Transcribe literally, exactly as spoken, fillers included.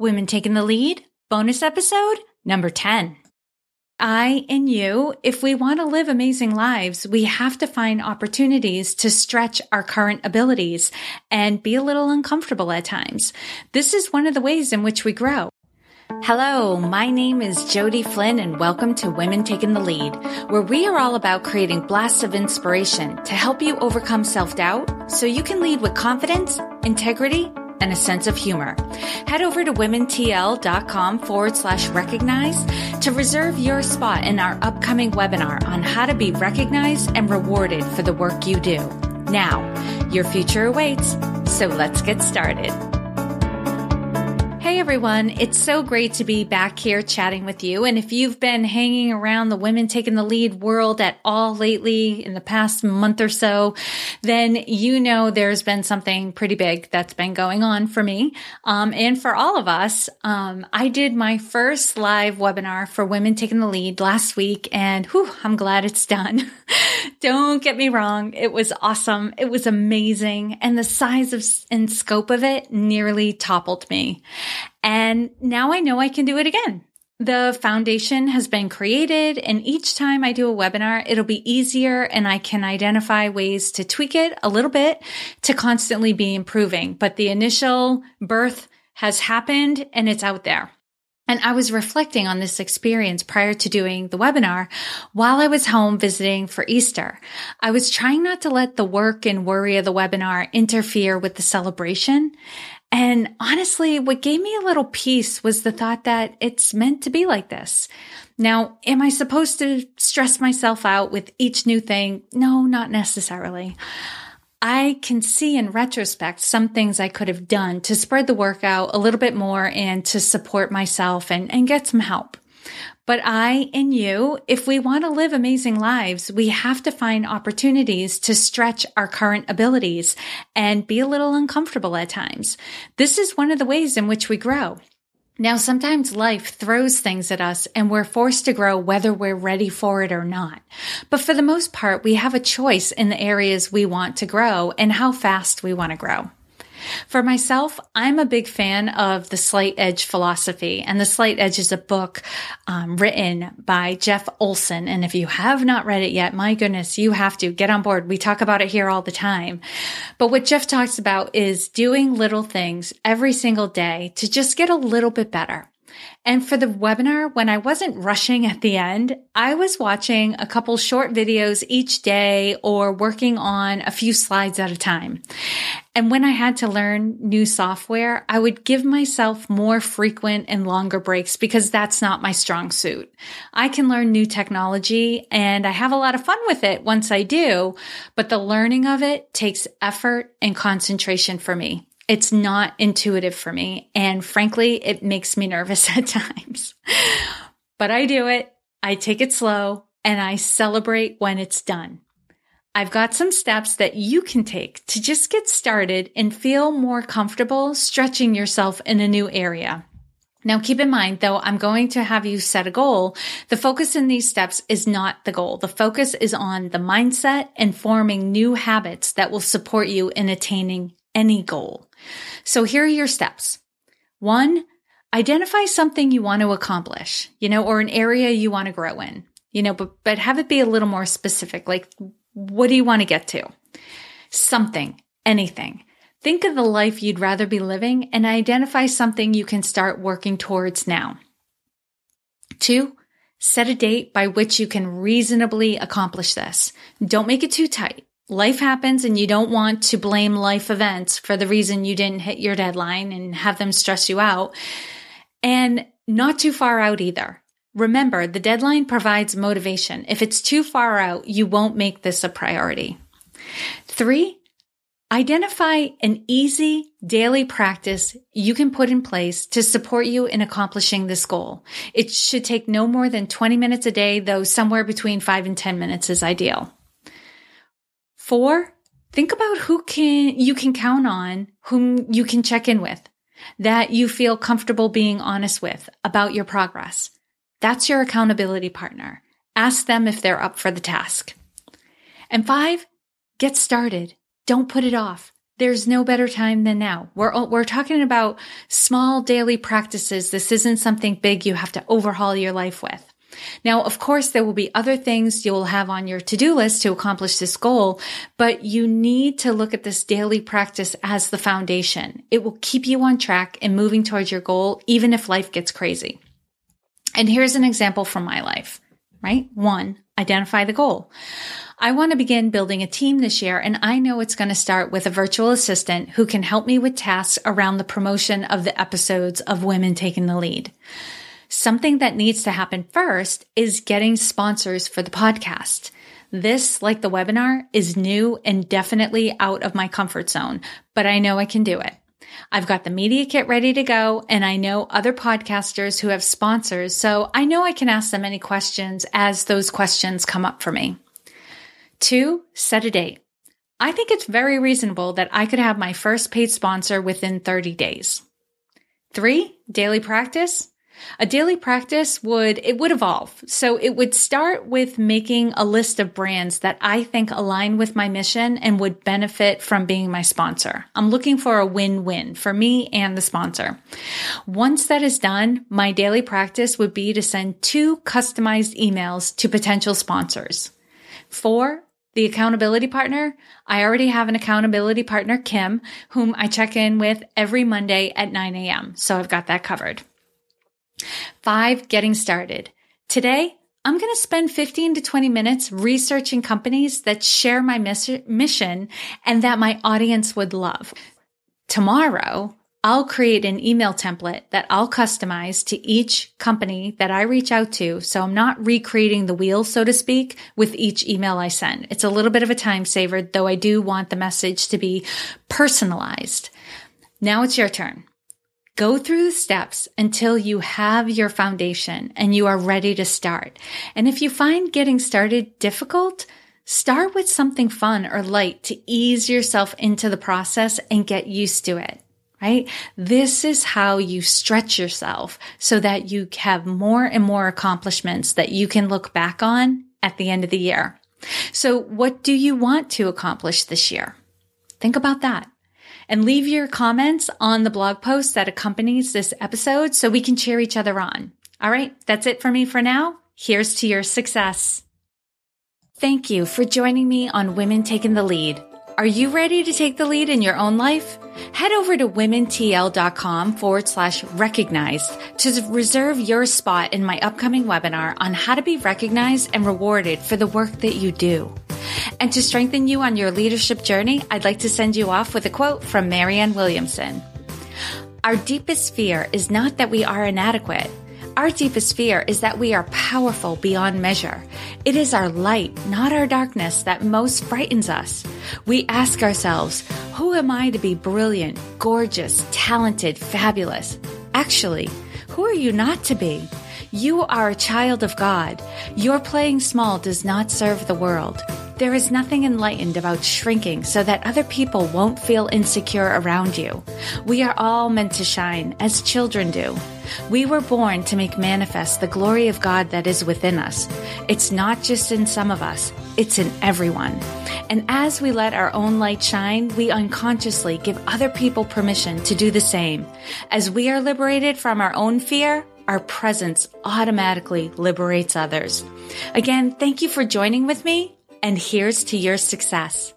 Women Taking the Lead, bonus episode number ten. I and you, if we want to live amazing lives, we have to find opportunities to stretch our current abilities and be a little uncomfortable at times. This is one of the ways in which we grow. Hello, my name is Jodi Flynn and welcome to Women Taking the Lead, where we are all about creating blasts of inspiration to help you overcome self-doubt so you can lead with confidence, integrity, and a sense of humor. Head over to womentl.com forward slash recognize to reserve your spot in our upcoming webinar on how to be recognized and rewarded for the work you do. Now, your future awaits, so let's get started. Hey everyone, it's so great to be back here chatting with you. And if you've been hanging around the Women Taking the Lead world at all lately in the past month or so, then you know there's been something pretty big that's been going on for me um, and for all of us. Um, I did my first live webinar for Women Taking the Lead last week, and whew, I'm glad it's done. Don't get me wrong. It was awesome. It was amazing. And the size of and scope of it nearly toppled me. And now I know I can do it again. The foundation has been created, and each time I do a webinar, it'll be easier and I can identify ways to tweak it a little bit to constantly be improving. But the initial birth has happened and it's out there. And I was reflecting on this experience prior to doing the webinar while I was home visiting for Easter. I was trying not to let the work and worry of the webinar interfere with the celebration. And honestly, what gave me a little peace was the thought that it's meant to be like this. Now, am I supposed to stress myself out with each new thing? No, not necessarily. I can see in retrospect some things I could have done to spread the work out a little bit more and to support myself and, and get some help. But I and you, if we want to live amazing lives, we have to find opportunities to stretch our current abilities and be a little uncomfortable at times. This is one of the ways in which we grow. Now, sometimes life throws things at us and we're forced to grow whether we're ready for it or not. But for the most part, we have a choice in the areas we want to grow and how fast we want to grow. For myself, I'm a big fan of The Slight Edge philosophy, and The Slight Edge is a book um, written by Jeff Olson, and if you have not read it yet, my goodness, you have to get on board. We talk about it here all the time, but what Jeff talks about is doing little things every single day to just get a little bit better. And for the webinar, when I wasn't rushing at the end, I was watching a couple short videos each day or working on a few slides at a time. And when I had to learn new software, I would give myself more frequent and longer breaks because that's not my strong suit. I can learn new technology and I have a lot of fun with it once I do, but the learning of it takes effort and concentration for me. It's not intuitive for me, and frankly, it makes me nervous at times. But I do it, I take it slow, and I celebrate when it's done. I've got some steps that you can take to just get started and feel more comfortable stretching yourself in a new area. Now, keep in mind, though, I'm going to have you set a goal. The focus in these steps is not the goal. The focus is on the mindset and forming new habits that will support you in attaining any goal. So here are your steps. One, identify something you want to accomplish, you know, or an area you want to grow in, you know, but, but have it be a little more specific. Like, what do you want to get to? Something, anything. Think of the life you'd rather be living and identify something you can start working towards now. Two, set a date by which you can reasonably accomplish this. Don't make it too tight. Life happens and you don't want to blame life events for the reason you didn't hit your deadline and have them stress you out. And not too far out either. Remember, the deadline provides motivation. If it's too far out, you won't make this a priority. Three, identify an easy daily practice you can put in place to support you in accomplishing this goal. It should take no more than twenty minutes a day, though somewhere between five and ten minutes is ideal. Four, think about who can you can count on, whom you can check in with, that you feel comfortable being honest with about your progress. That's your accountability partner. Ask them if they're up for the task. And five, get started. Don't put it off. There's no better time than now. We're we're talking about small daily practices. This isn't something big you have to overhaul your life with. Now, of course, there will be other things you will have on your to-do list to accomplish this goal, but you need to look at this daily practice as the foundation. It will keep you on track and moving towards your goal, even if life gets crazy. And here's an example from my life, right? One, identify the goal. I want to begin building a team this year, and I know it's going to start with a virtual assistant who can help me with tasks around the promotion of the episodes of Women Taking the Lead. Something that needs to happen first is getting sponsors for the podcast. This, like the webinar, is new and definitely out of my comfort zone, but I know I can do it. I've got the media kit ready to go, and I know other podcasters who have sponsors, so I know I can ask them any questions as those questions come up for me. Two, set a date. I think it's very reasonable that I could have my first paid sponsor within thirty days. Three, daily practice. A daily practice would, it would evolve. So it would start with making a list of brands that I think align with my mission and would benefit from being my sponsor. I'm looking for a win-win for me and the sponsor. Once that is done, my daily practice would be to send two customized emails to potential sponsors. Four, the accountability partner. I already have an accountability partner, Kim, whom I check in with every Monday at nine a.m. So I've got that covered. Five, getting started. Today, I'm going to spend fifteen to twenty minutes researching companies that share my mission and that my audience would love. Tomorrow, I'll create an email template that I'll customize to each company that I reach out to, so I'm not recreating the wheel, so to speak, with each email I send. It's a little bit of a time saver, though I do want the message to be personalized. Now it's your turn. Go through the steps until you have your foundation and you are ready to start. And if you find getting started difficult, start with something fun or light to ease yourself into the process and get used to it. Right? This is how you stretch yourself so that you have more and more accomplishments that you can look back on at the end of the year. So what do you want to accomplish this year? Think about that and leave your comments on the blog post that accompanies this episode so we can cheer each other on. All right, that's it for me for now. Here's to your success. Thank you for joining me on Women Taking the Lead. Are you ready to take the lead in your own life? Head over to women t l dot com forward slash recognized to reserve your spot in my upcoming webinar on how to be recognized and rewarded for the work that you do. And to strengthen you on your leadership journey, I'd like to send you off with a quote from Marianne Williamson. Our deepest fear is not that we are inadequate. Our deepest fear is that we are powerful beyond measure. It is our light, not our darkness, that most frightens us. We ask ourselves, who am I to be brilliant, gorgeous, talented, fabulous? Actually, who are you not to be? You are a child of God. Your playing small does not serve the world. There is nothing enlightened about shrinking so that other people won't feel insecure around you. We are all meant to shine, as children do. We were born to make manifest the glory of God that is within us. It's not just in some of us, it's in everyone. And as we let our own light shine, we unconsciously give other people permission to do the same. As we are liberated from our own fear, our presence automatically liberates others. Again, thank you for joining with me. And here's to your success.